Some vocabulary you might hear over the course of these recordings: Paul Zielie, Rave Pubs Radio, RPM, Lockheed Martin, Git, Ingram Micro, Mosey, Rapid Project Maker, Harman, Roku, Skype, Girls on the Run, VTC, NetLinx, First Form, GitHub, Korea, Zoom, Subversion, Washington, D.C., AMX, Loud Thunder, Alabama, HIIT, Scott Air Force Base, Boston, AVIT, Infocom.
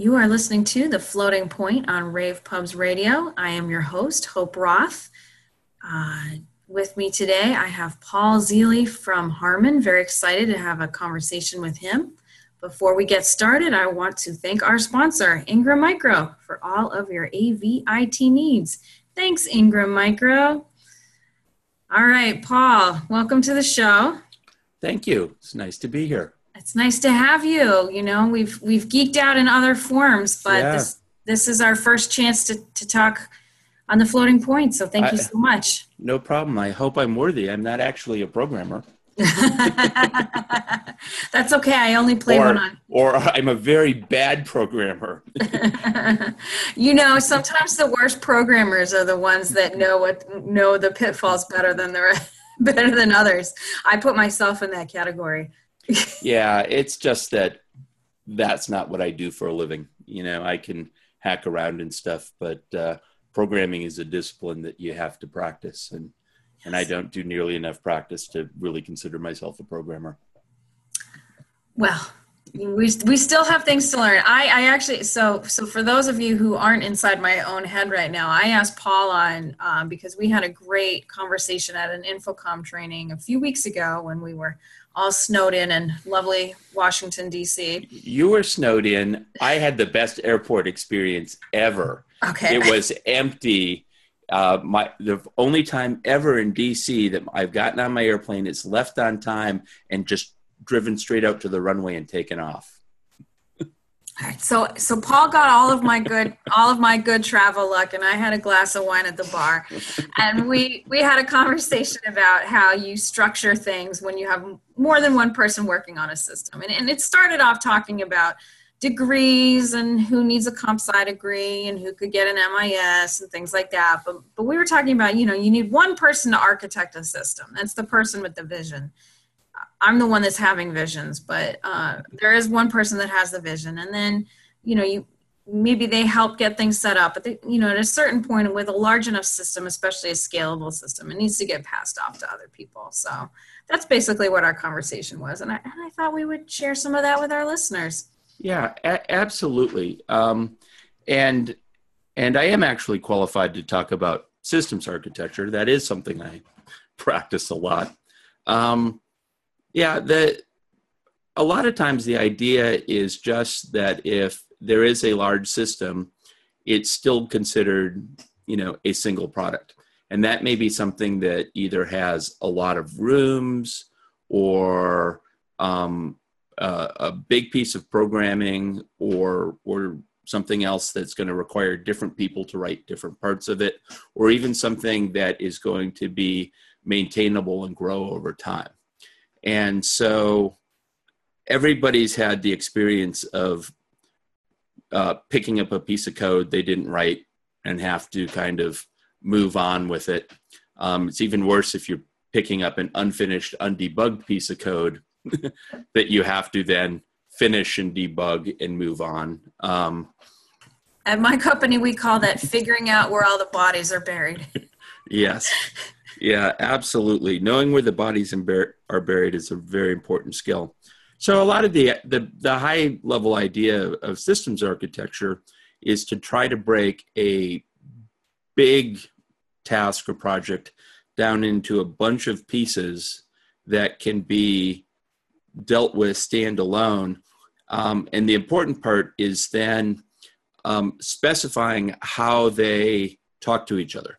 You are listening to The Floating Point on Rave Pubs Radio. I am your host, Hope Roth. With me today, I have Paul Zielie from Harman. Very excited to have a conversation with him. Before we get started, I want to thank our sponsor, Ingram Micro, for all of your AVIT needs. Thanks, Ingram Micro. All right, Paul, welcome to the show. Thank you. It's nice to be here. It's nice to have you. You know, we've geeked out in other forms, but yeah. This is our first chance to talk on The Floating Point, so thank you so much. No problem. I hope I'm worthy. I'm not actually a programmer. That's okay. I only play one on. Or I'm a very bad programmer. You know, sometimes the worst programmers are the ones that know the pitfalls better than others. I put myself in that category. Yeah, it's just that's not what I do for a living. You know, I can hack around and stuff, but programming is a discipline that you have to practice, and I don't do nearly enough practice to really consider myself a programmer. Well, we still have things to learn. I actually, so for those of you who aren't inside my own head right now, I asked Paul on, because we had a great conversation at an Infocom training a few weeks ago when we were all snowed in lovely Washington, D.C. You were snowed in. I had the best airport experience ever. Okay. It was empty. The only time ever in D.C. that I've gotten on my airplane is left on time and just driven straight out to the runway and taken off. All right. So Paul got all of my good travel luck, and I had a glass of wine at the bar, and we had a conversation about how you structure things when you have more than one person working on a system, and it started off talking about degrees and who needs a comp sci degree and who could get an MIS and things like that. But we were talking about, you know, you need one person to architect a system. That's the person with the vision. I'm the one that's having visions, but there is one person that has the vision. And then, you know, maybe they help get things set up. But, at a certain point with a large enough system, especially a scalable system, it needs to get passed off to other people. So that's basically what our conversation was. And I thought we would share some of that with our listeners. Yeah, absolutely. And I am actually qualified to talk about systems architecture. That is something I practice a lot. A lot of times the idea is just that if there is a large system, it's still considered, a single product. And that may be something that either has a lot of rooms or a big piece of programming or something else that's going to require different people to write different parts of it, or even something that is going to be maintainable and grow over time. And so everybody's had the experience of picking up a piece of code they didn't write and have to kind of move on with it. It's even worse if you're picking up an unfinished, undebugged piece of code that you have to then finish and debug and move on. At my company, we call that figuring out where all the bodies are buried. Yes. Yeah, absolutely. Knowing where the bodies are buried is a very important skill. So a lot of the high level idea of systems architecture is to try to break a big task or project down into a bunch of pieces that can be dealt with standalone. And the important part is then specifying how they talk to each other.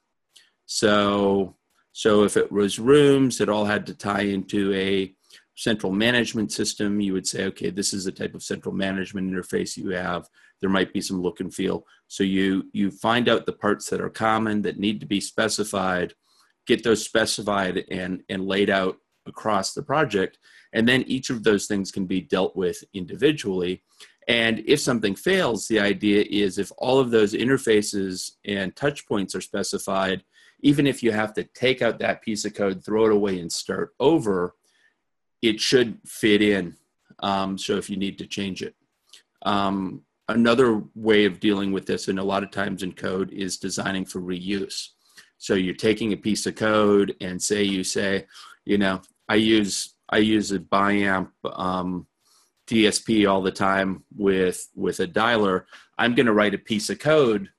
So if it was rooms that all had to tie into a central management system, you would say, okay, this is the type of central management interface you have. There might be some look and feel. So you find out the parts that are common that need to be specified, get those specified and laid out across the project. And then each of those things can be dealt with individually. And if something fails, the idea is if all of those interfaces and touch points are specified, even if you have to take out that piece of code, throw it away and start over, it should fit in. So if you need to change it. Another way of dealing with this, and a lot of times in code, is designing for reuse. So you're taking a piece of code and say, I use a biamp DSP all the time with a dialer, I'm going to write a piece of code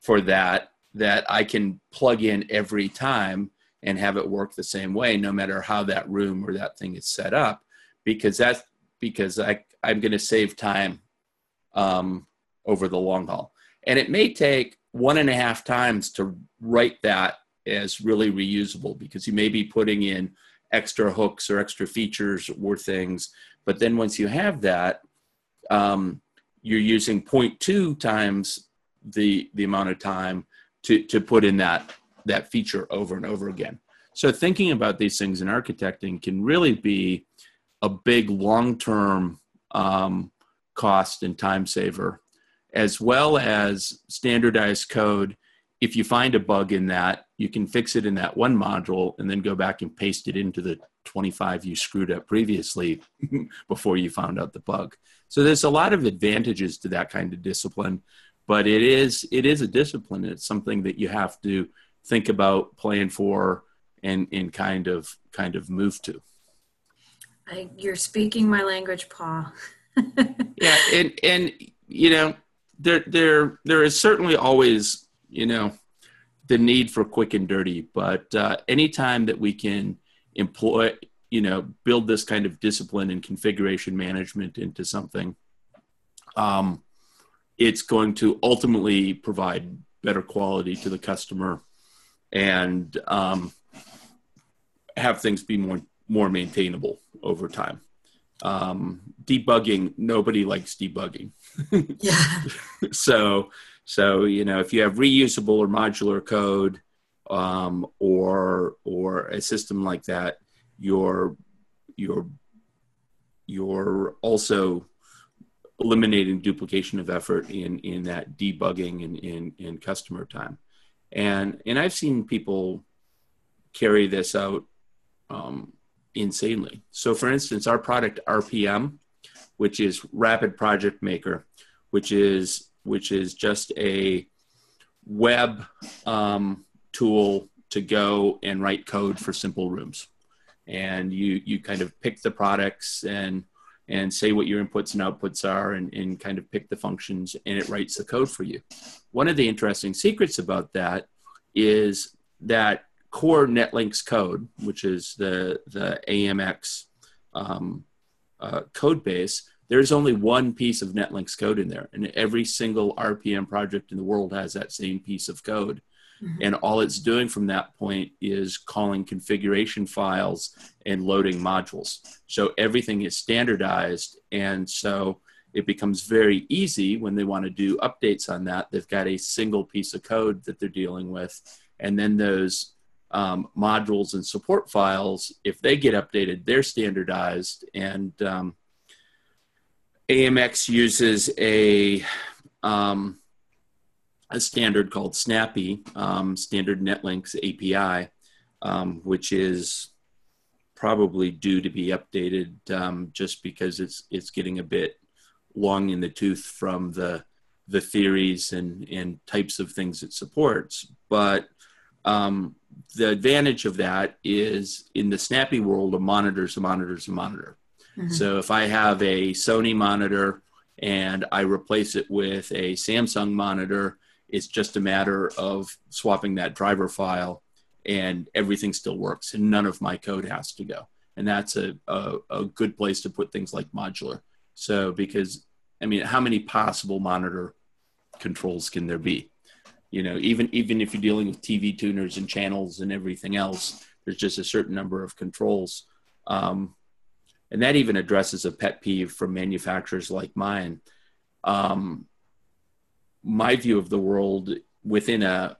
for that that I can plug in every time and have it work the same way, no matter how that room or that thing is set up, because that's because I'm going to save time over the long haul. And it may take 1.5 times to write that as really reusable, because you may be putting in extra hooks or extra features or things. But then once you have that, you're using 0.2 times the amount of time to put in that feature over and over again. So thinking about these things in architecting can really be a big long-term cost and time saver, as well as standardized code. If you find a bug in that, you can fix it in that one module and then go back and paste it into the 25 you screwed up previously before you found out the bug. So there's a lot of advantages to that kind of discipline, but it is a discipline. It's something that you have to think about, plan for, and kind of move to. You're speaking my language, Paul. Yeah, and you know, there is certainly always, you know, the need for quick and dirty, but anytime that we can employ, you know, build this kind of discipline and configuration management into something, it's going to ultimately provide better quality to the customer and have things be more maintainable over time. Debugging, nobody likes debugging. Yeah. So, you know, if you have reusable or modular code or a system like that, you're also eliminating duplication of effort in that debugging and in customer time. And I've seen people carry this out insanely. So for instance, our product RPM, which is Rapid Project Maker, which is just a web tool to go and write code for simple rooms. And you kind of pick the products and say what your inputs and outputs are and kind of pick the functions, and it writes the code for you. One of the interesting secrets about that is that core NetLinx code, which is the AMX code base, there's only one piece of NetLinx code in there, and every single RPM project in the world has that same piece of code. Mm-hmm. And all it's doing from that point is calling configuration files and loading modules. So everything is standardized, and so it becomes very easy when they want to do updates on that. They've got a single piece of code that they're dealing with, and then those modules and support files, if they get updated, they're standardized. And AMX uses a standard called Snappy, standard NetLinx API, which is probably due to be updated just because it's getting a bit long in the tooth from the theories and types of things it supports. But the advantage of that is, in the Snappy world, a monitor's a monitor's a monitor. Mm-hmm. So if I have a Sony monitor and I replace it with a Samsung monitor, it's just a matter of swapping that driver file and everything still works and none of my code has to go. And that's a good place to put things like modular. So because, I mean, how many possible monitor controls can there be? You know, even if you're dealing with TV tuners and channels and everything else, there's just a certain number of controls. And that even addresses a pet peeve from manufacturers like mine. My view of the world within a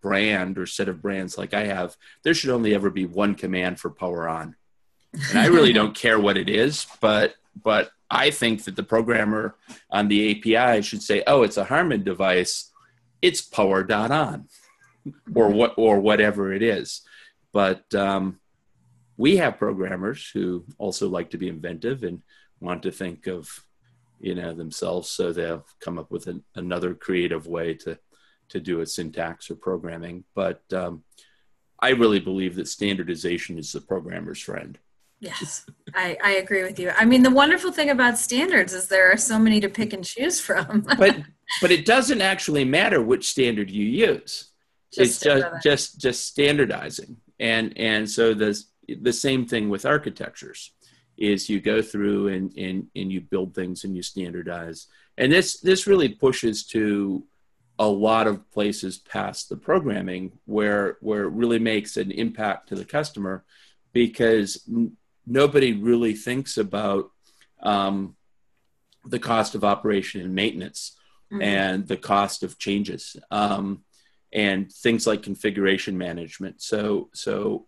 brand or set of brands like I have, there should only ever be one command for power on. And I really don't care what it is, but I think that the programmer on the API should say, oh, it's a Harman device, it's power.on, or whatever it is. But we have programmers who also like to be inventive and want to think of, you know, themselves. So they'll come up with another creative way to do a syntax or programming. But I really believe that standardization is the programmer's friend. Yes, I agree with you. I mean, the wonderful thing about standards is there are so many to pick and choose from. But it doesn't actually matter which standard you use. It's just standardizing. And so the same thing with architectures is you go through and you build things and you standardize. And this really pushes to a lot of places past the programming where it really makes an impact to the customer, because nobody really thinks about the cost of operation and maintenance, mm-hmm. and the cost of changes, and things like configuration management. So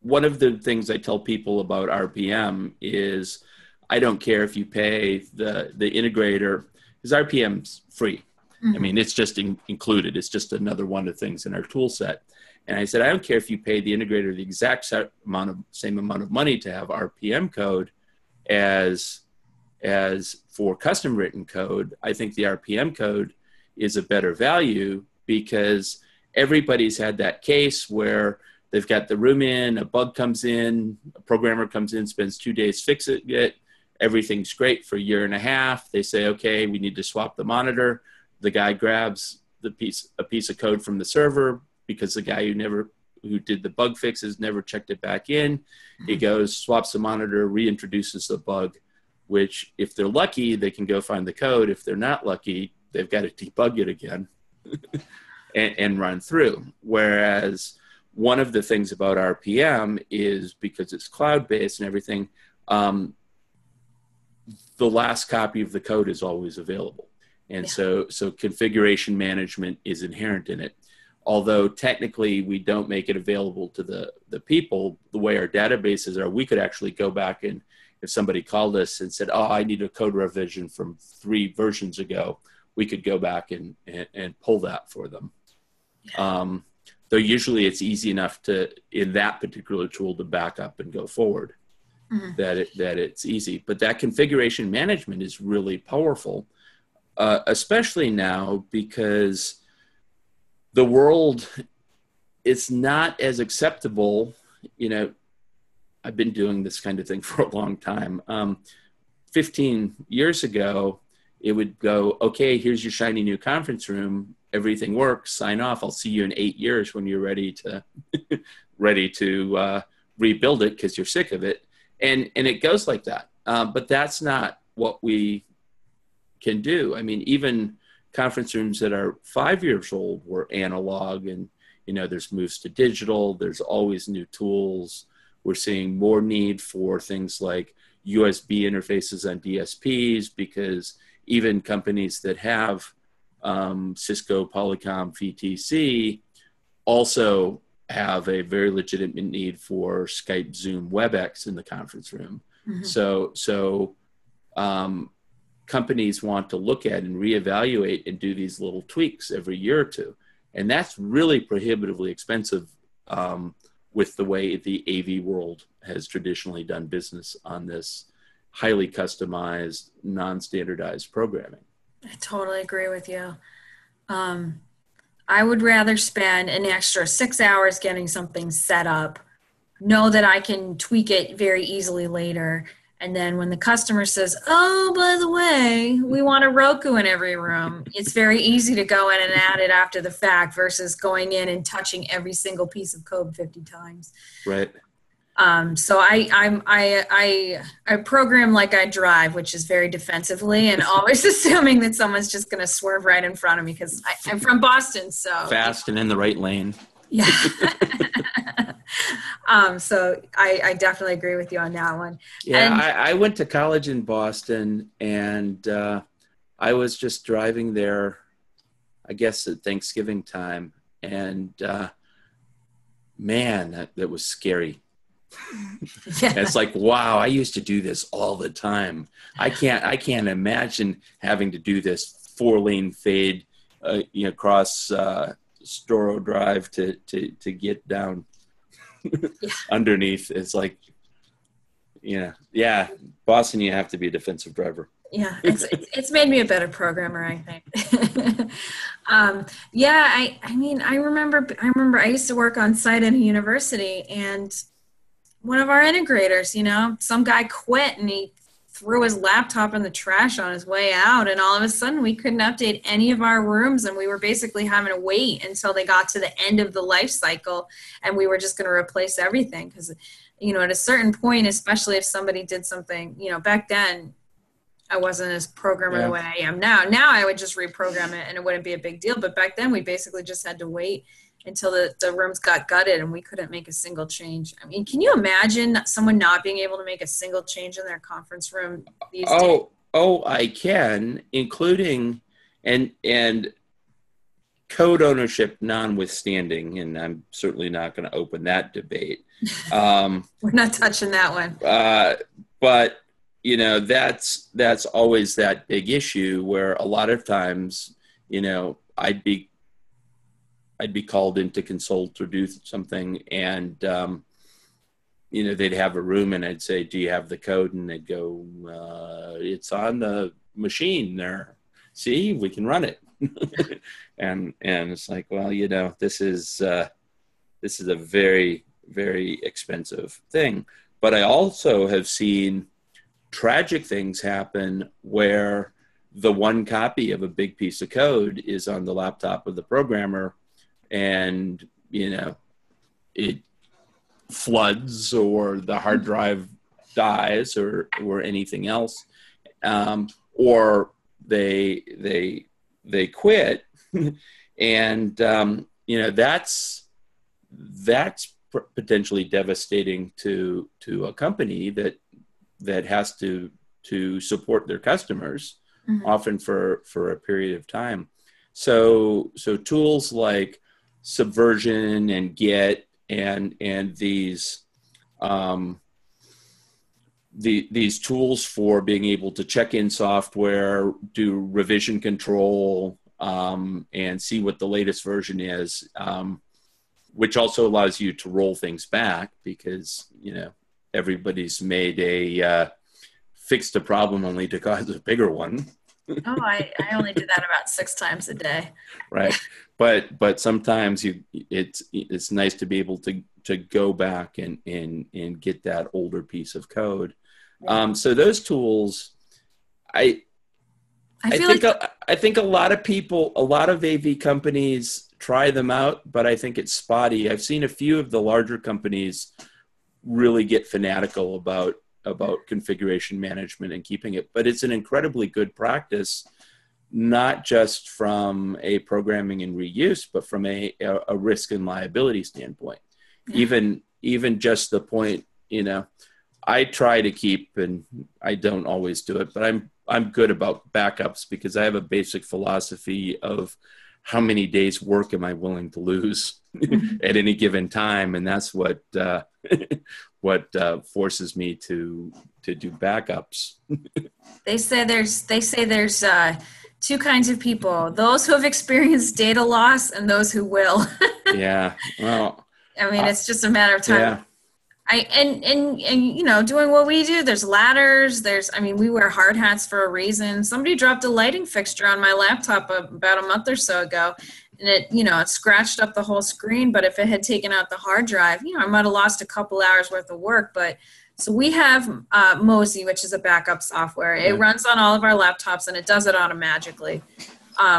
one of the things I tell people about RPM is, I don't care if you pay the integrator, because RPM's free. Mm-hmm. I mean, it's just included. It's just another one of the things in our tool set. And I said, I don't care if you pay the integrator the exact same amount of money to have RPM code as for custom written code. I think the RPM code is a better value, because everybody's had that case where they've got the room in, a bug comes in, a programmer comes in, spends 2 days fixing it. Everything's great for a year and a half. They say, okay, we need to swap the monitor. The guy grabs a piece of code from the server, because the guy who did the bug fixes never checked it back in. Mm-hmm. He goes, swaps the monitor, reintroduces the bug, which if they're lucky, they can go find the code. If they're not lucky, they've got to debug it again and run through. Whereas one of the things about RPM is, because it's cloud-based and everything, the last copy of the code is always available. And so configuration management is inherent in it. Although technically we don't make it available to the people, the way our databases are, we could actually go back, and if somebody called us and said, oh, I need a code revision from 3 versions ago, we could go back and pull that for them. Yeah. Though usually it's easy enough to, in that particular tool, to back up and go forward, mm-hmm. that it's easy. But that configuration management is really powerful, especially now, because the world, it's not as acceptable. You know, I've been doing this kind of thing for a long time. 15 years ago, it would go, okay, here's your shiny new conference room. Everything works, sign off. I'll see you in 8 years when you're ready to rebuild it because you're sick of it. And it goes like that. But that's not what we can do. I mean, even conference rooms that are 5 years old were analog, and you know, there's moves to digital, there's always new tools. We're seeing more need for things like USB interfaces on DSPs, because even companies that have Cisco, Polycom, VTC also have a very legitimate need for Skype, Zoom, WebEx in the conference room. Mm-hmm. So companies want to look at and reevaluate and do these little tweaks every year or two. And that's really prohibitively expensive with the way the AV world has traditionally done business on this highly customized, non-standardized programming. I totally agree with you. I would rather spend an extra 6 hours getting something set up, know that I can tweak it very easily later, and then when the customer says, oh, by the way, we want a Roku in every room, it's very easy to go in and add it after the fact versus going in and touching every single piece of code 50 times. Right. So I program like I drive, which is very defensively and always assuming that someone's just going to swerve right in front of me, because I'm from Boston. So fast and in the right lane. Yeah. So I definitely agree with you on that one. Yeah, and I went to college in Boston, and I was just driving there, I guess, at Thanksgiving time. And man, that was scary. Yeah. It's like, wow, I used to do this all the time. I can't imagine having to do this 4-lane fade across Storrow Drive to get down. Yeah. Underneath, it's like, Boston, you have to be a defensive driver. Yeah, it's made me a better programmer, I think. I mean, I remember I used to work on site at a university, and one of our integrators, you know, some guy quit and he threw his laptop in the trash on his way out, and all of a sudden we couldn't update any of our rooms, and we were basically having to wait until they got to the end of the life cycle, and we were just going to replace everything because, you know, at a certain point, especially if somebody did something, you know, back then I wasn't as programmer the way I am now. Now I would just reprogram it and it wouldn't be a big deal, but back then we basically just had to wait until the rooms got gutted and we couldn't make a single change. I mean, can you imagine someone not being able to make a single change in their conference room these days? Oh, I can, including and code ownership notwithstanding, and I'm certainly not going to open that debate. We're not touching that one. But, you know, that's always that big issue where a lot of times, you know, I'd be called in to consult or do something, and you know, they'd have a room and I'd say, do you have the code? And they'd go, it's on the machine there. See, we can run it. and it's like, well, you know, this is a very, very expensive thing. But I also have seen tragic things happen where the one copy of a big piece of code is on the laptop of the programmer, and, you know, it floods or the hard drive dies or anything else, or they quit. And, you know, that's potentially devastating to a company that has to support their customers, mm-hmm. often for a period of time. So tools like Subversion and Git and these tools for being able to check in software, do revision control, and see what the latest version is, which also allows you to roll things back because, you know, everybody's made fixed a problem only to cause a bigger one. Oh, I only do that about 6 times a day. Right. But sometimes it's nice to be able to go back and get that older piece of code. So those tools, I think a lot of people, a lot of AV companies try them out, but I think it's spotty. I've seen a few of the larger companies really get fanatical about configuration management and keeping it, but it's an incredibly good practice, not just from a programming and reuse, but from a risk and liability standpoint. Yeah. Even just the point, you know, I try to keep, and I don't always do it, but I'm good about backups because I have a basic philosophy of how many days work am I willing to lose at any given time. And that's what, forces me to do backups. They say there's two kinds of people: those who have experienced data loss and those who will. Yeah. Well, I mean, it's just a matter of time. Yeah. And you know, doing what we do, there's ladders, we wear hard hats for a reason. Somebody dropped a lighting fixture on my laptop about a month or so ago, and it, you know, it scratched up the whole screen, but if it had taken out the hard drive, you know, I might've lost a couple hours worth of work. But so we have Mosey, which is a backup software. It runs on all of our laptops and it does it automatically.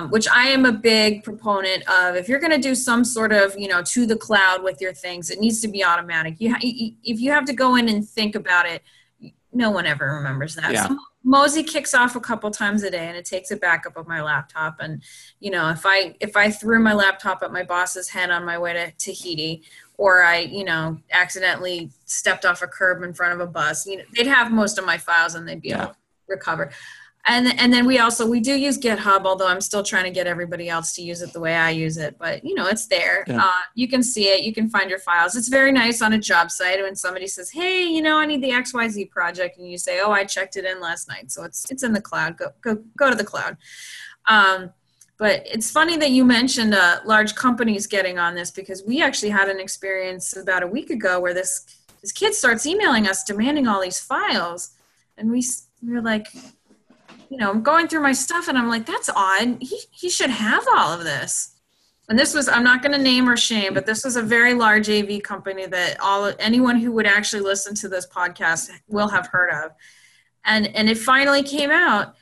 Which I am a big proponent of. If you're going to do some sort of, you know, to the cloud with your things, it needs to be automatic. If you have to go in and think about it, no one ever remembers that. Yeah. So Mosey kicks off a couple times a day and it takes a backup of my laptop. And, you know, if I threw my laptop at my boss's head on my way to Tahiti, or I, you know, accidentally stepped off a curb in front of a bus, you know, they'd have most of my files and they'd be able to recover. And then we do use GitHub, although I'm still trying to get everybody else to use it the way I use it. But, you know, it's there. Yeah. You can see it. You can find your files. It's very nice on a job site when somebody says, hey, you know, I need the XYZ project. And you say, oh, I checked it in last night. So it's in the cloud. Go to the cloud. But it's funny that you mentioned large companies getting on this, because we actually had an experience about a week ago where this kid starts emailing us demanding all these files. And we were like, you know, I'm going through my stuff and I'm like, that's odd. He should have all of this. And this was, I'm not going to name or shame, but this was a very large AV company that anyone who would actually listen to this podcast will have heard of. And it finally came out.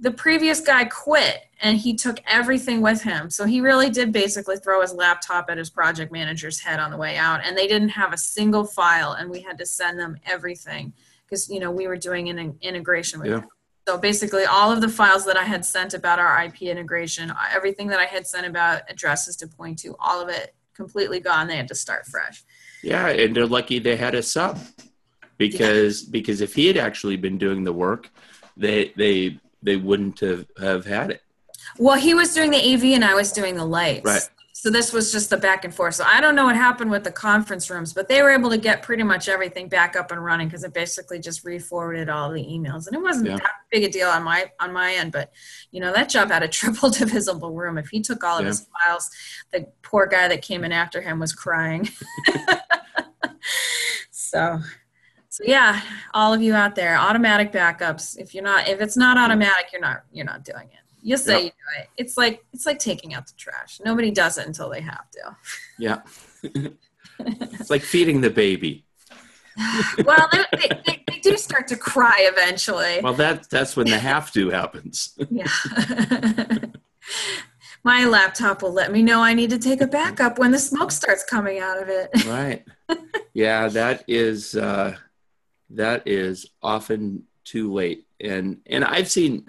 The previous guy quit and he took everything with him. So he really did basically throw his laptop at his project manager's head on the way out, and they didn't have a single file, and we had to send them everything because, you know, we were doing an integration with them. So basically all of the files that I had sent about our IP integration, everything that I had sent about addresses to point to, all of it completely gone. They had to start fresh. Yeah. And they're lucky they had a sub because if he had actually been doing the work, they wouldn't have had it. Well, he was doing the AV and I was doing the lights. Right. So this was just the back and forth. So I don't know what happened with the conference rooms, but they were able to get pretty much everything back up and running because it basically just re-forwarded all the emails. And it wasn't that big a deal on my end, but you know, that job had a triple divisible room. If he took all of his files, the poor guy that came in after him was crying. So yeah, all of you out there, automatic backups. If it's not automatic, you're not doing it. You'll say you do it. It's like taking out the trash. Nobody does it until they have to. Yeah. It's like feeding the baby. Well, they do start to cry eventually. Well, that's when the have to happens. Yeah. My laptop will let me know I need to take a backup when the smoke starts coming out of it. Right. Yeah, that is often too late. And I've seen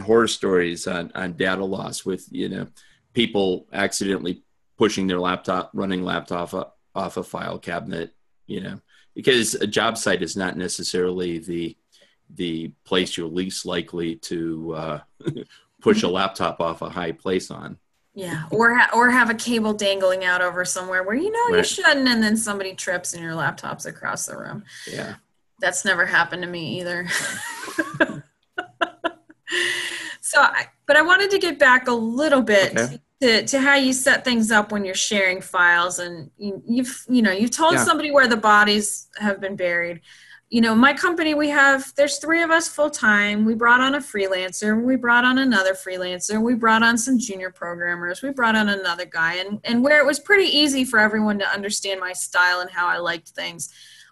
horror stories on data loss with, you know, people accidentally pushing their laptop off a file cabinet, you know, because a job site is not necessarily the place you're least likely to push a laptop off a high place on. Yeah, or have a cable dangling out over somewhere where you know you shouldn't, and then somebody trips and your laptop's across the room. Yeah, that's never happened to me either. But I wanted to get back a little bit to how you set things up when you're sharing files, and you've told somebody where the bodies have been buried. You know, my company, there's three of us full time. We brought on a freelancer. We brought on another freelancer. We brought on some junior programmers. We brought on another guy, and where it was pretty easy for everyone to understand my style and how I liked things.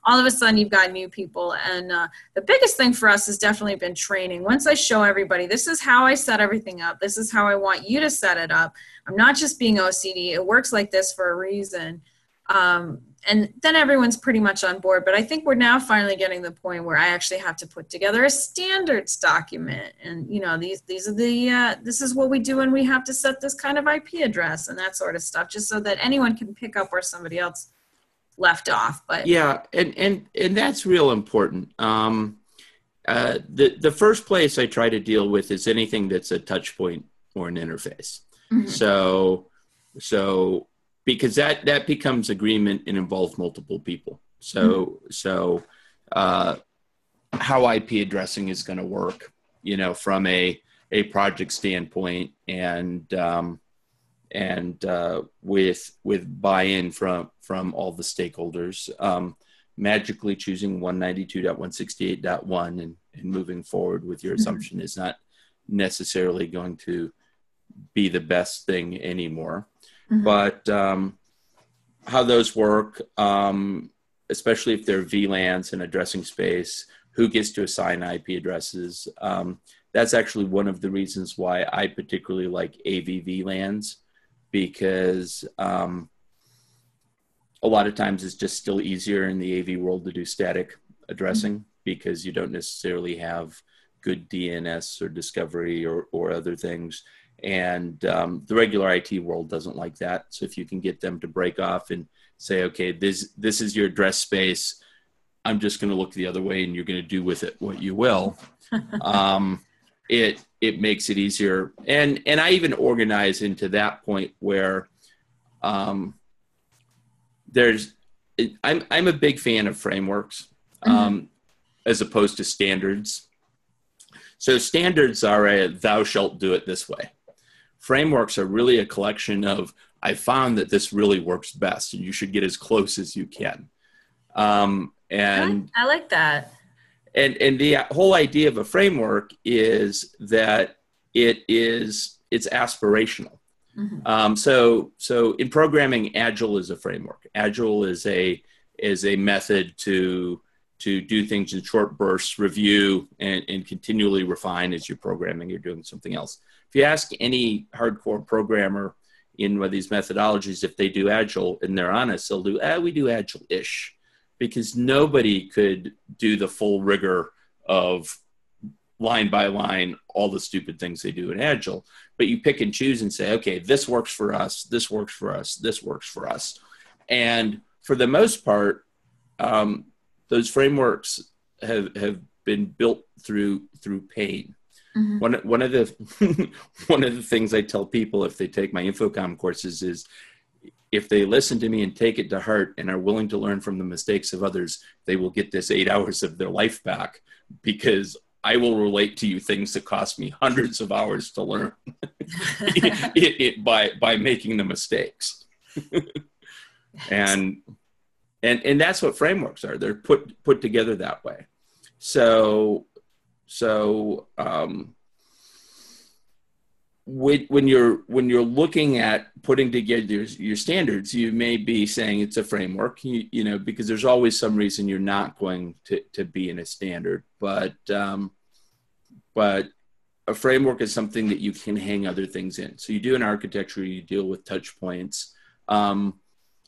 All of a sudden, you've got new people. And the biggest thing for us has definitely been training. Once I show everybody, this is how I set everything up. This is how I want you to set it up. I'm not just being OCD. It works like this for a reason. And then everyone's pretty much on board. But I think we're now finally getting to the point where I actually have to put together a standards document. And, you know, this is what we do when we have to set this kind of IP address and that sort of stuff, just so that anyone can pick up where somebody else left off. But yeah, and that's real important. The first place I try to deal with is anything that's a touch point or an interface. Mm-hmm. So because that becomes agreement and involves multiple people. So how IP addressing is going to work, you know, from a project standpoint, and with buy-in from all the stakeholders, magically choosing 192.168.1 and moving forward with your assumption is not necessarily going to be the best thing anymore. Mm-hmm. But how those work, especially if they're VLANs and addressing space, who gets to assign IP addresses? That's actually one of the reasons why I particularly like AV VLANs, because a lot of times it's just still easier in the AV world to do static addressing, because you don't necessarily have good DNS or discovery or other things. And the regular IT world doesn't like that. So if you can get them to break off and say, okay, this is your address space, I'm just going to look the other way and you're going to do with it what you will. It makes it easier. And I even organize into that point where I'm a big fan of frameworks as opposed to standards. So standards are a thou shalt do it this way. Frameworks are really a collection of, I found that this really works best and you should get as close as you can. And I like that. And the whole idea of a framework is that it is it's aspirational. Mm-hmm. So in programming, Agile is a framework. Agile is a method to do things in short bursts, review, and continually refine as you're programming, you're doing something else. If you ask any hardcore programmer in one of these methodologies, if they do Agile and they're honest, they'll do, we do Agile-ish, because nobody could do the full rigor of line by line, all the stupid things they do in Agile, but you pick and choose and say, okay, this works for us, this works for us, this works for us. And for the most part, those frameworks have been built through pain. Mm-hmm. One of the things I tell people if they take my Infocom courses is, if they listen to me and take it to heart and are willing to learn from the mistakes of others, they will get this 8 hours of their life back, because I will relate to you things that cost me hundreds of hours to learn by making the mistakes. And that's what frameworks are. They're put together that way. So when you're looking at putting together your standards, you may be saying it's a framework, you know, because there's always some reason you're not going to be in a standard. But a framework is something that you can hang other things in. So you do an architecture, you deal with touch points.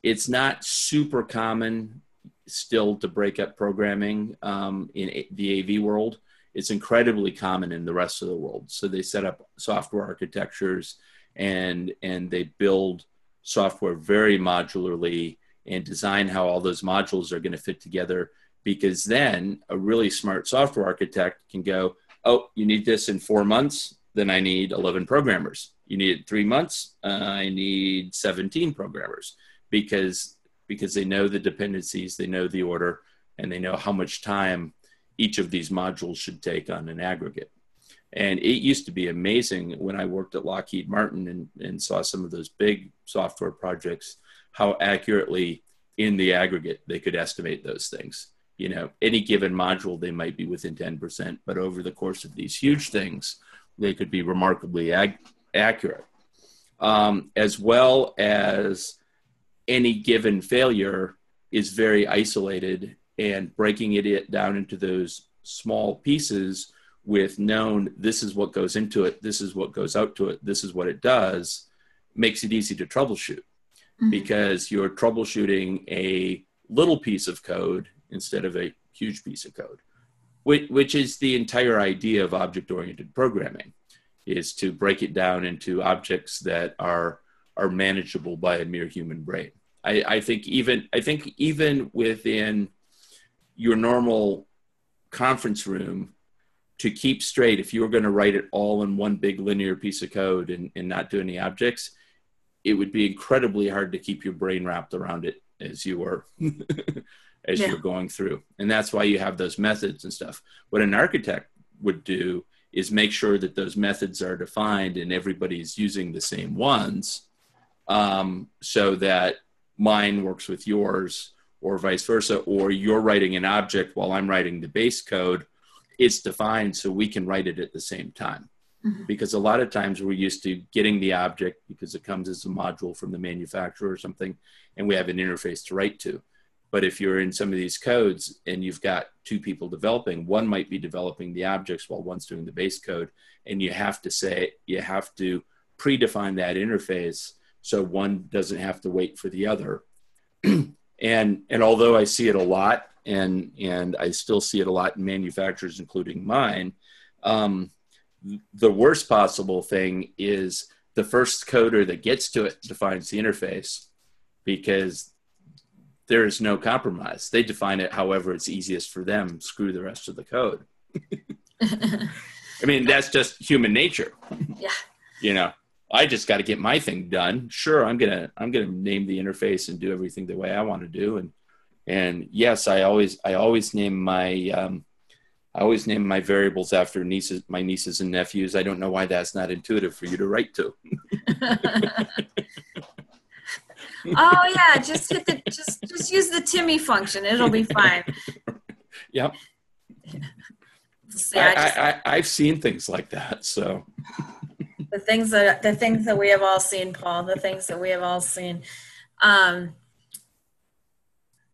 It's not super common still to break up programming in the AV world. It's incredibly common in the rest of the world. So they set up software architectures and they build software very modularly and design how all those modules are going to fit together, because then a really smart software architect can go, oh, you need this in 4 months, then I need 11 programmers. You need it 3 months, I need 17 programmers, because they know the dependencies, they know the order, and they know how much time each of these modules should take on an aggregate. And it used to be amazing when I worked at Lockheed Martin and saw some of those big software projects, how accurately in the aggregate they could estimate those things. You know, any given module, they might be within 10%, but over the course of these huge things, they could be remarkably accurate. As well as any given failure is very isolated, and breaking it down into those small pieces with known, this is what goes into it, this is what goes out to it, this is what it does, makes it easy to troubleshoot. Mm-hmm. Because you're troubleshooting a little piece of code instead of a huge piece of code, which is the entire idea of object-oriented programming, is to break it down into objects that are manageable by a mere human brain. I think even within your normal conference room, to keep straight, if you were going to write it all in one big linear piece of code and not do any objects, it would be incredibly hard to keep your brain wrapped around it as you were you're going through. And that's why you have those methods and stuff. What an architect would do is make sure that those methods are defined and everybody's using the same ones, so that mine works with yours, or vice versa, or you're writing an object while I'm writing the base code, it's defined so we can write it at the same time. Mm-hmm. Because a lot of times we're used to getting the object because it comes as a module from the manufacturer or something, and we have an interface to write to. But if you're in some of these codes and you've got two people developing, one might be developing the objects while one's doing the base code, and you have to predefine that interface so one doesn't have to wait for the other. And although I see it a lot, and I still see it a lot in manufacturers, including mine, the worst possible thing is the first coder that gets to it defines the interface, because there is no compromise. They define it however it's easiest for them, screw the rest of the code. I mean, that's just human nature. Yeah. You know, I just got to get my thing done. Sure, I'm gonna name the interface and do everything the way I want to do. And yes, I always name my I always name my variables after my nieces and nephews. I don't know why that's not intuitive for you to write to. Oh yeah, just use the Timmy function. It'll be fine. Yep. Yeah. So I've seen things like that. So. The things that we have all seen, Paul, the things that we have all seen.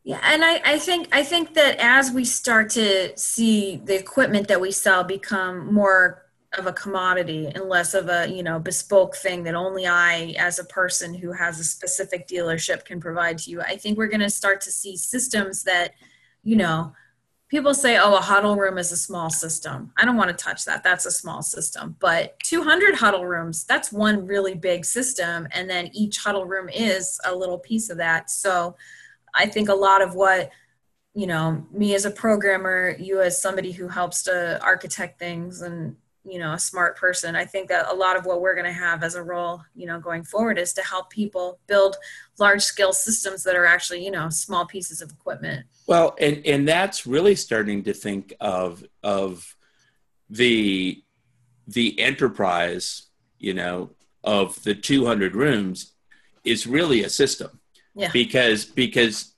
Yeah, and I think that as we start to see the equipment that we sell become more of a commodity and less of a, you know, bespoke thing that only I, as a person who has a specific dealership, can provide to you, I think we're going to start to see systems that, you know, people say, oh, a huddle room is a small system. I don't want to touch that. That's a small system. But 200 huddle rooms, that's one really big system. And then each huddle room is a little piece of that. So I think a lot of what, you know, me as a programmer, you as somebody who helps to architect things and, you know, a smart person, I think that a lot of what we're going to have as a role, you know, going forward is to help people build large scale systems that are actually, you know, small pieces of equipment. Well, and that's really starting to think of the enterprise, you know, of the 200 rooms is really a system. Yeah. Because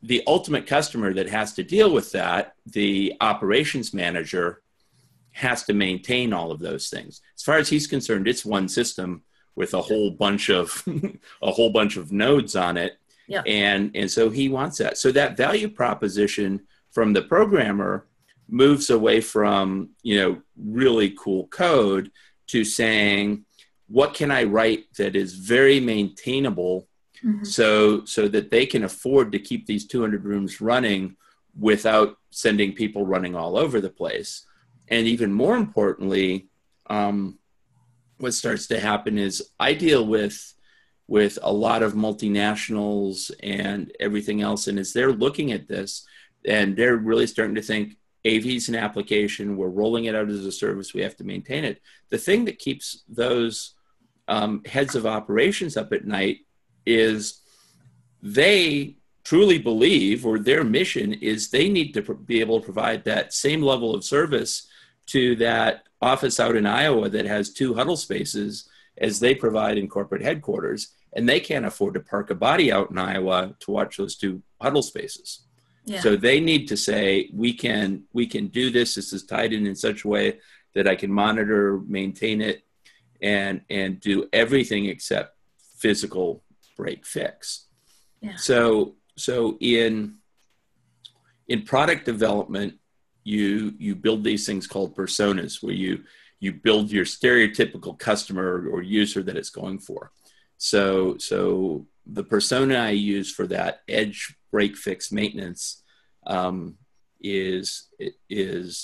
the ultimate customer that has to deal with that, the operations manager, has to maintain all of those things. As far as he's concerned, it's one system with a whole bunch of nodes on it. Yeah. And so he wants that. So that value proposition from the programmer moves away from, you know, really cool code to saying, what can I write that is very maintainable? Mm-hmm. So that they can afford to keep these 200 rooms running without sending people running all over the place. And even more importantly, what starts to happen is I deal with a lot of multinationals and everything else. And as they're looking at this, and they're really starting to think, AV is an application, we're rolling it out as a service, we have to maintain it. The thing that keeps those heads of operations up at night is they truly believe, or their mission is, they need to be able to provide that same level of service to that office out in Iowa that has 2 huddle spaces as they provide in corporate headquarters. And they can't afford to park a body out in Iowa to watch those 2 huddle spaces. Yeah. So they need to say, we can do this. This is tied in such a way that I can monitor, maintain it, and do everything except physical break fix. Yeah. So in product development, you build these things called personas, where you build your stereotypical customer or user that it's going for. So the persona I use for that edge break fix maintenance is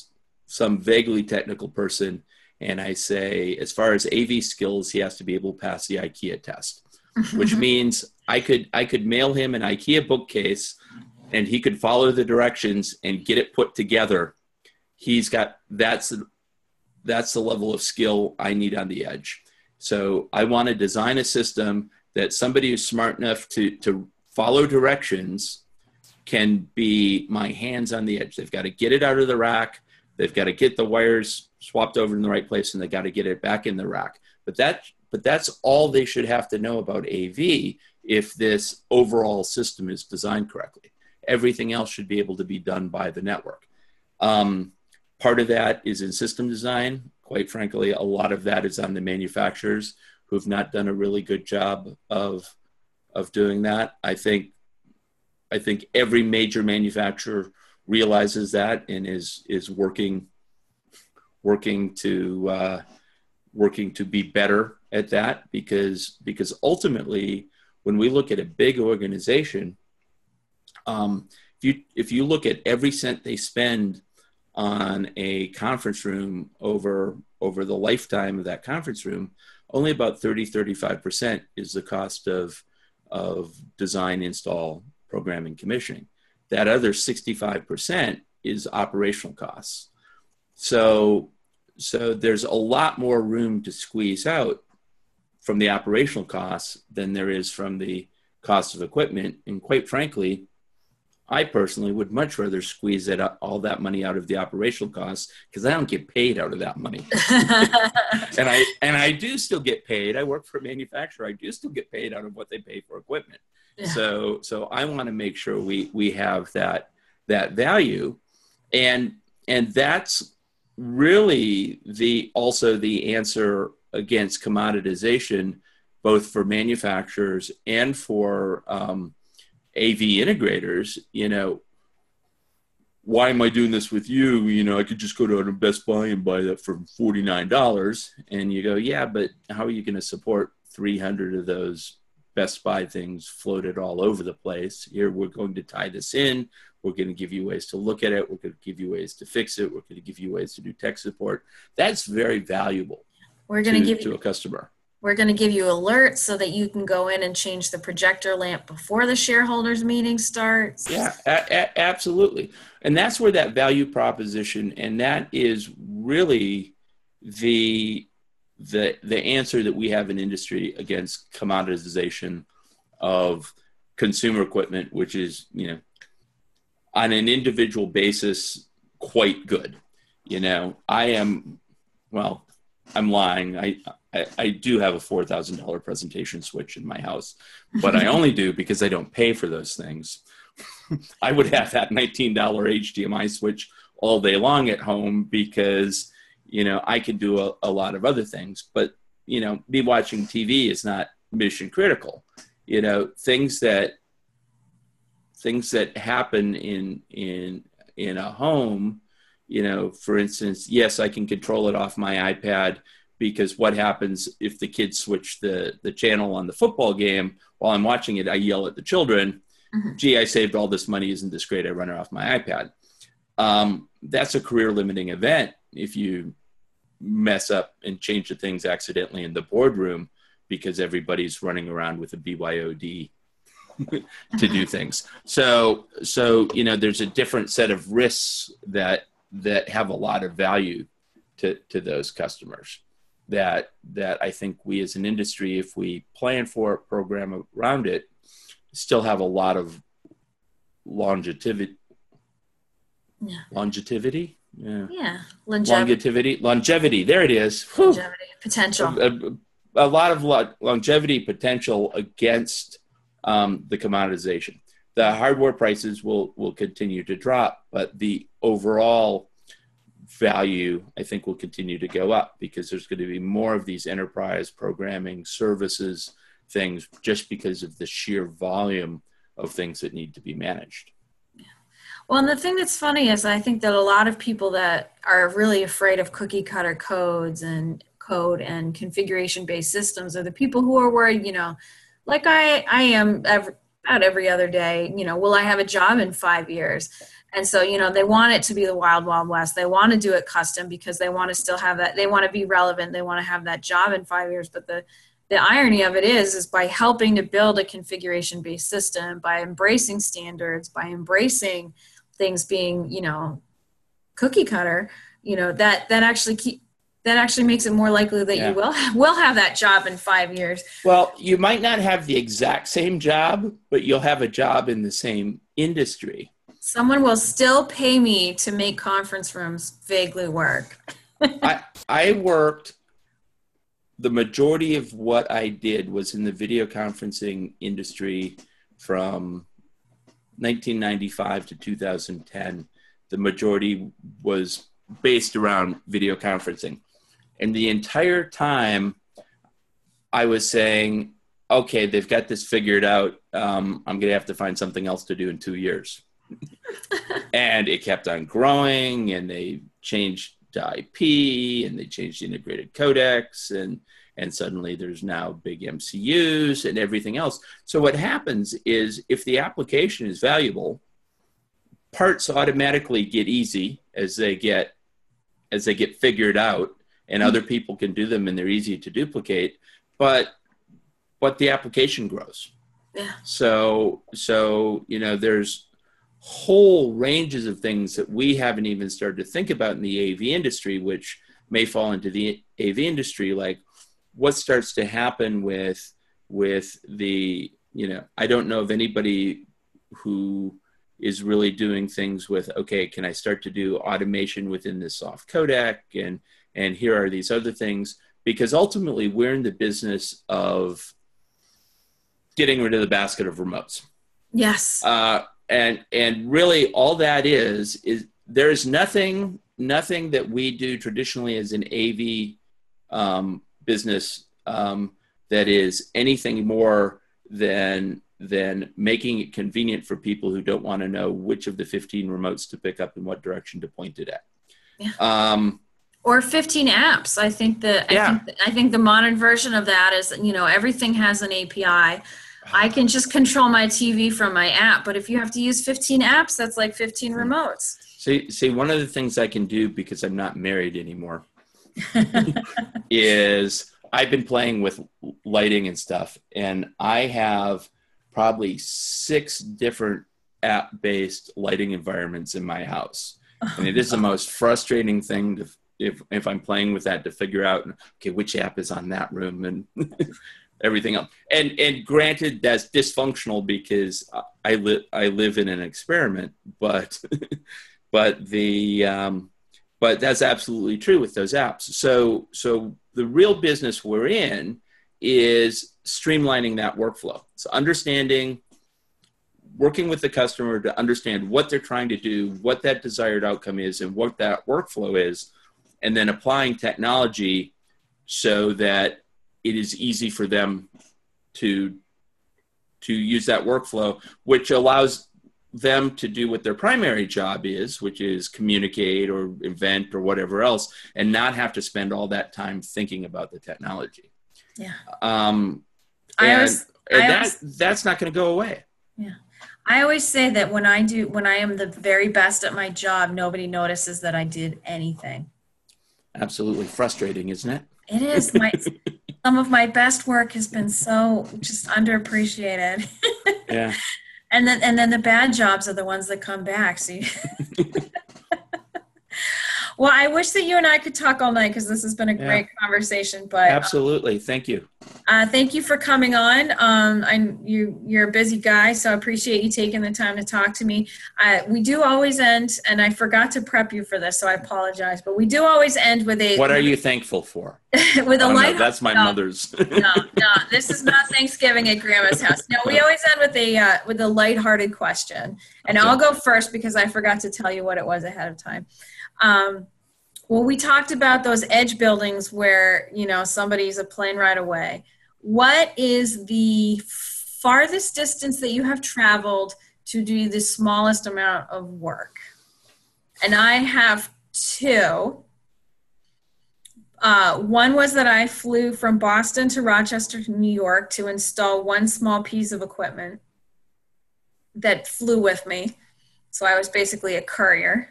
some vaguely technical person, and I say, as far as AV skills, he has to be able to pass the IKEA test. Which means I could mail him an IKEA bookcase and he could follow the directions and get it put together. That's the level of skill I need on the edge. So I want to design a system that somebody who's smart enough to follow directions can be my hands on the edge. They've got to get it out of the rack. They've got to get the wires swapped over in the right place, and they got to get it back in the rack. But that's all they should have to know about AV if this overall system is designed correctly. Everything else should be able to be done by the network. Part of that is in system design. Quite frankly, a lot of that is on the manufacturers who have not done a really good job of doing that. I think every major manufacturer realizes that and is working to be better at that, because ultimately, when we look at a big organization, if you look at every cent they spend on a conference room over the lifetime of that conference room, only about 30-35% is the cost of design, install, programming, commissioning. That other 65% is operational costs. So there's a lot more room to squeeze out from the operational costs than there is from the cost of equipment. And quite frankly, I personally would much rather squeeze all that money out of the operational costs, because I don't get paid out of that money. and I do still get paid. I work for a manufacturer. I do still get paid out of what they pay for equipment. Yeah. So I want to make sure we have that value, and that's really the answer against commoditization, both for manufacturers and for AV integrators. You know, why am I doing this with you? You know, I could just go to Best Buy and buy that for $49. And you go, yeah, but how are you going to support 300 of those Best Buy things floated all over the place? Here, we're going to tie this in. We're going to give you ways to look at it. We're going to give you ways to fix it. We're going to give you ways to do tech support. That's very valuable. We're going to give to a customer. We're going to give you alerts so that you can go in and change the projector lamp before the shareholders meeting starts. Yeah, absolutely. And that's where that value proposition, and that is really the answer that we have in industry against commoditization of consumer equipment, which is, you know, on an individual basis, quite good. You know, I am, well, I'm lying. I do have a $4,000 presentation switch in my house, but I only do because I don't pay for those things. I would have that $19 HDMI switch all day long at home because, you know, I can do a lot of other things, but, you know, me watching TV is not mission critical. You know, things that happen in a home, you know, for instance, yes, I can control it off my iPad, because what happens if the kids switch the channel on the football game while I'm watching it, I yell at the children, gee, I saved all this money. Isn't this great? I run it off my iPad. That's a career limiting event. If you mess up and change the things accidentally in the boardroom, because everybody's running around with a BYOD to do things. So, you know, there's a different set of risks that have a lot of value to those customers that I think we as an industry, if we plan for it, program around it, still have a lot of longevity. Yeah. Longevity? Yeah. Yeah. Longevity. There it is. Longevity. Potential. A lot of longevity potential against the commoditization. The hardware prices will continue to drop, but the overall value, I think, will continue to go up because there's going to be more of these enterprise programming services things just because of the sheer volume of things that need to be managed. Yeah. Well, and the thing that's funny is I think that a lot of people that are really afraid of cookie cutter codes and code and configuration based systems are the people who are worried, you know, like I am about every other day, you know, will I have a job in 5 years? And so, you know, they want it to be the wild, wild west. They want to do it custom because they want to still have that. They want to be relevant. They want to have that job in 5 years. But the irony of it is by helping to build a configuration-based system, by embracing standards, by embracing things being, you know, cookie cutter, you know, that actually makes it more likely that you will have that job in 5 years. Well, you might not have the exact same job, but you'll have a job in the same industry. Someone will still pay me to make conference rooms vaguely work. I worked, the majority of what I did was in the video conferencing industry from 1995 to 2010. The majority was based around video conferencing. And the entire time I was saying, okay, they've got this figured out. I'm going to have to find something else to do in 2 years. And it kept on growing, and they changed to IP, and they changed the integrated codecs, and suddenly there's now big MCUs and everything else. So what happens is if the application is valuable, parts automatically get easy as they get figured out, and other people can do them and they're easy to duplicate, but the application grows. Yeah. So, you know, there's whole ranges of things that we haven't even started to think about in the AV industry, which may fall into the AV industry, like what starts to happen with the, you know, I don't know of anybody who is really doing things with, okay, can I start to do automation within this soft codec? And here are these other things, because ultimately we're in the business of getting rid of the basket of remotes. Yes. And really all that is there is nothing that we do traditionally as an AV business that is anything more than making it convenient for people who don't want to know which of the 15 remotes to pick up and what direction to point it at. Yeah. Or 15 apps. I think the, I think the modern version of that is, you know, everything has an API. I can just control my TV from my app, but if you have to use 15 apps, that's like 15 remotes. See, one of the things I can do because I'm not married anymore is I've been playing with lighting and stuff, and I have probably 6 different app-based lighting environments in my house. And it is the most frustrating thing to if I'm playing with that, to figure out, okay, which app is on that room and everything else. And granted, that's dysfunctional because I live in an experiment, but that's absolutely true with those apps. So the real business we're in is streamlining that workflow. So understanding, working with the customer to understand what they're trying to do, what that desired outcome is, and what that workflow is, and then applying technology so that it is easy for them to use that workflow, which allows them to do what their primary job is, which is communicate or invent or whatever else, and not have to spend all that time thinking about the technology. Yeah. That's not going to go away. Yeah. I always say that when I am the very best at my job, nobody notices that I did anything. Absolutely frustrating, isn't it? It is. Some of my best work has been so just underappreciated. Yeah. And then the bad jobs are the ones that come back. See. Well, I wish that you and I could talk all night because this has been a great conversation. But absolutely, thank you. Thank you for coming on. You're a busy guy, so I appreciate you taking the time to talk to me. We do always end, and I forgot to prep you for this, so I apologize. But we do always end with a. What are you thankful for? With a light. That's my mother's. No, this is not Thanksgiving at Grandma's house. No, we always end with a lighthearted question, and okay. I'll go first because I forgot to tell you what it was ahead of time. Well, we talked about those edge buildings where, you know, somebody's a plane ride away. What is the farthest distance that you have traveled to do the smallest amount of work? And I have 2. One was that I flew from Boston to Rochester, New York to install one small piece of equipment that flew with me. So I was basically a courier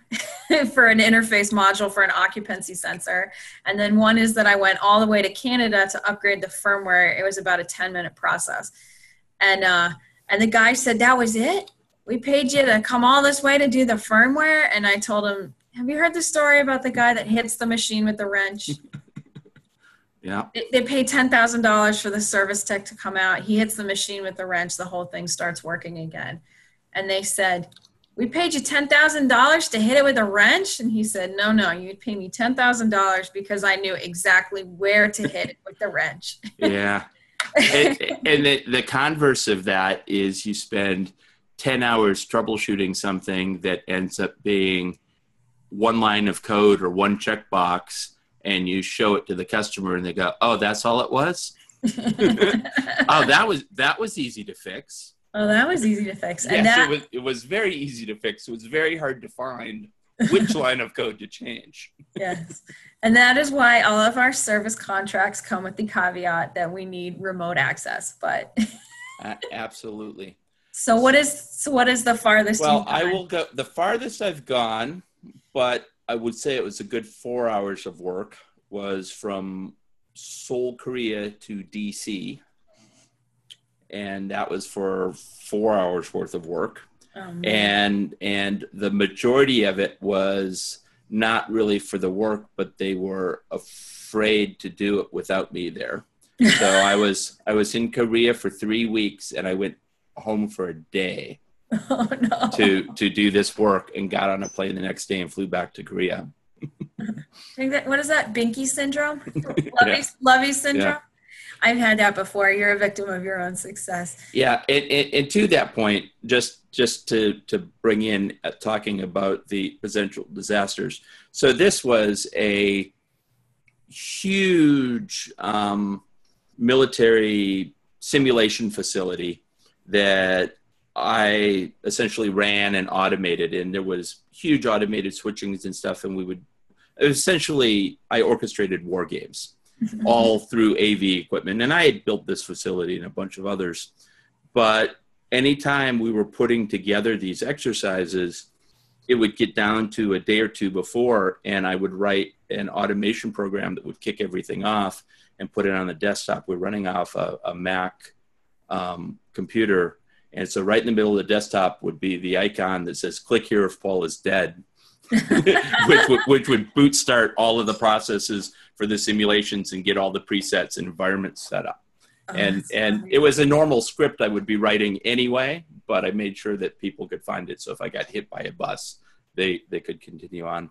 for an interface module for an occupancy sensor. And then one is that I went all the way to Canada to upgrade the firmware. It was about a 10-minute process. And the guy said, that was it? We paid you to come all this way to do the firmware? And I told him, have you heard the story about the guy that hits the machine with the wrench? Yeah. They pay $10,000 for the service tech to come out. He hits the machine with the wrench. The whole thing starts working again. And they said, we paid you $10,000 to hit it with a wrench? And he said, no, you'd pay me $10,000 because I knew exactly where to hit it with the wrench. Yeah. And the converse of that is you spend 10 hours troubleshooting something that ends up being one line of code or one checkbox, and you show it to the customer and they go, oh, that's all it was? Oh, that was easy to fix. Oh, that was easy to fix. And yes, it was very easy to fix. It was very hard to find which line of code to change. Yes. And that is why all of our service contracts come with the caveat that we need remote access, but. Absolutely. So what is the farthest? Well, I will go the farthest I've gone, but I would say it was a good 4 hours of work, was from Seoul, Korea to D.C., and that was for 4 hours worth of work. And the majority of it was not really for the work, but they were afraid to do it without me there. So I was in Korea for 3 weeks and I went home for a day to do this work, and got on a plane the next day and flew back to Korea. What is that? Binky syndrome? Lovey syndrome? Yeah. I've had that before. You're a victim of your own success. Yeah, and to that point, just to bring in talking about the potential disasters. So this was a huge military simulation facility that I essentially ran and automated, and there was huge automated switchings and stuff, and we would essentially, I orchestrated war games all through AV equipment, and I had built this facility and a bunch of others. But anytime we were putting together these exercises, it would get down to a day or two before, and I would write an automation program that would kick everything off and put it on the desktop. We're running off a Mac computer. And so right in the middle of the desktop would be the icon that says, click here if Paul is dead, which would boot start all of the processes for the simulations and get all the presets and environments set up. Oh, and it was a normal script I would be writing anyway, but I made sure that people could find it. So if I got hit by a bus, they could continue on.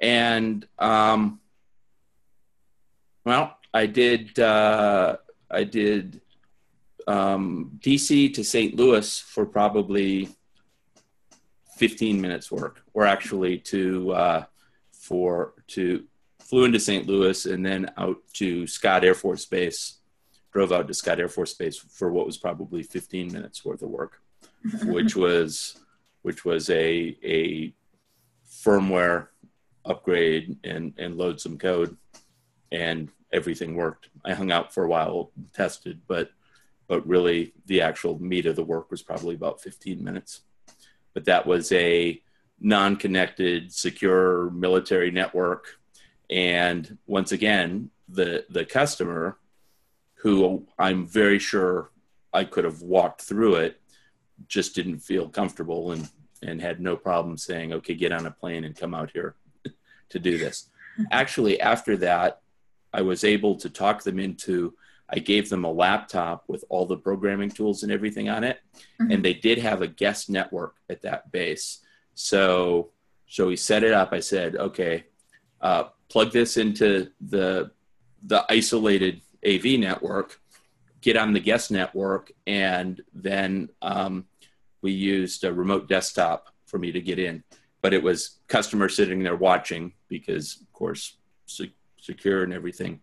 And, well, I did D.C. to St. Louis for probably 15 minutes work, or actually flew into St. Louis and then out to Scott Air Force Base, drove out to Scott Air Force Base for what was probably 15 minutes worth of work, which was a firmware upgrade and load some code, and everything worked. I hung out for a while, tested, but really the actual meat of the work was probably about 15 minutes. But that was a non-connected, secure military network. And once again, the customer, who I'm very sure I could have walked through it, just didn't feel comfortable and had no problem saying, okay, get on a plane and come out here to do this. Actually, after that, I was able to talk them into, I gave them a laptop with all the programming tools and everything on it. Mm-hmm. And they did have a guest network at that base. So we set it up. I said, okay, plug this into the isolated AV network, get on the guest network. And then we used a remote desktop for me to get in, but it was customer sitting there watching because of course, secure and everything.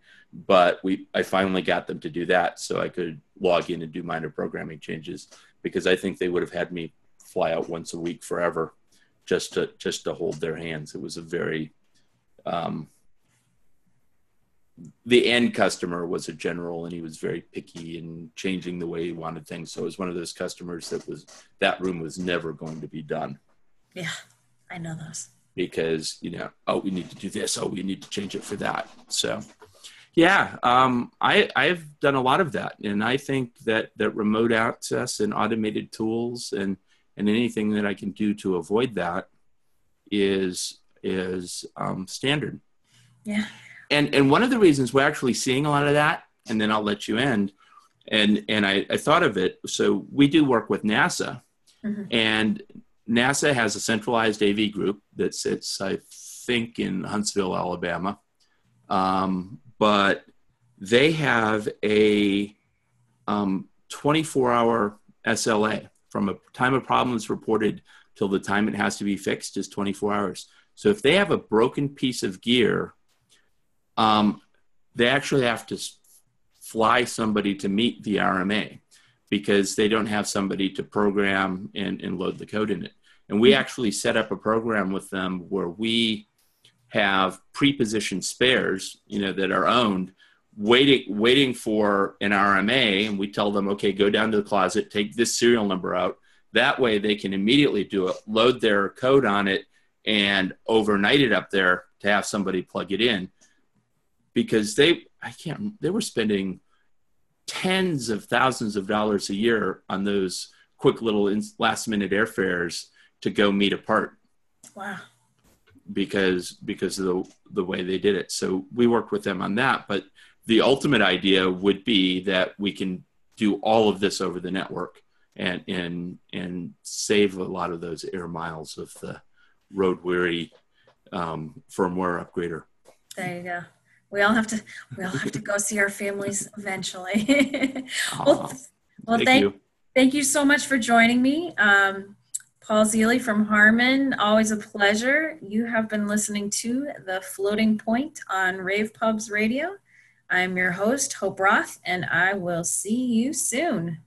But I finally got them to do that so I could log in and do minor programming changes, because I think they would have had me fly out once a week forever just to hold their hands. It was a very, the end customer was a general, and he was very picky and changing the way he wanted things. So it was one of those customers that room was never going to be done. Yeah, I know those. Because, oh, we need to do this. Oh, we need to change it for that. So yeah, I've done a lot of that. And I think that remote access and automated tools and anything that I can do to avoid that is standard. Yeah. And one of the reasons we're actually seeing a lot of that, and then I'll let you end, and I thought of it. So we do work with NASA, mm-hmm. and NASA has a centralized AV group that sits, I think, in Huntsville, Alabama. But they have a 24-hour SLA. From the time a problem is reported till the time it has to be fixed is 24 hours. So if they have a broken piece of gear, they actually have to fly somebody to meet the RMA, because they don't have somebody to program and load the code in it. And we actually set up a program with them where we have pre-positioned spares, that are owned, waiting for an RMA. And we tell them, okay, go down to the closet, take this serial number out. That way they can immediately do it, load their code on it, and overnight it up there to have somebody plug it in. Because they were spending tens of thousands of dollars a year on those quick little last minute airfares to go meet apart. Wow. Because of the way they did it. So we worked with them on that, but the ultimate idea would be that we can do all of this over the network and save a lot of those air miles of the road weary firmware upgrader. There you go. We all have to go see our families eventually. Well, thank you so much for joining me. Paul Zielie from Harman, always a pleasure. You have been listening to The Floating Point on Rave Pubs Radio. I'm your host, Hope Roth, and I will see you soon.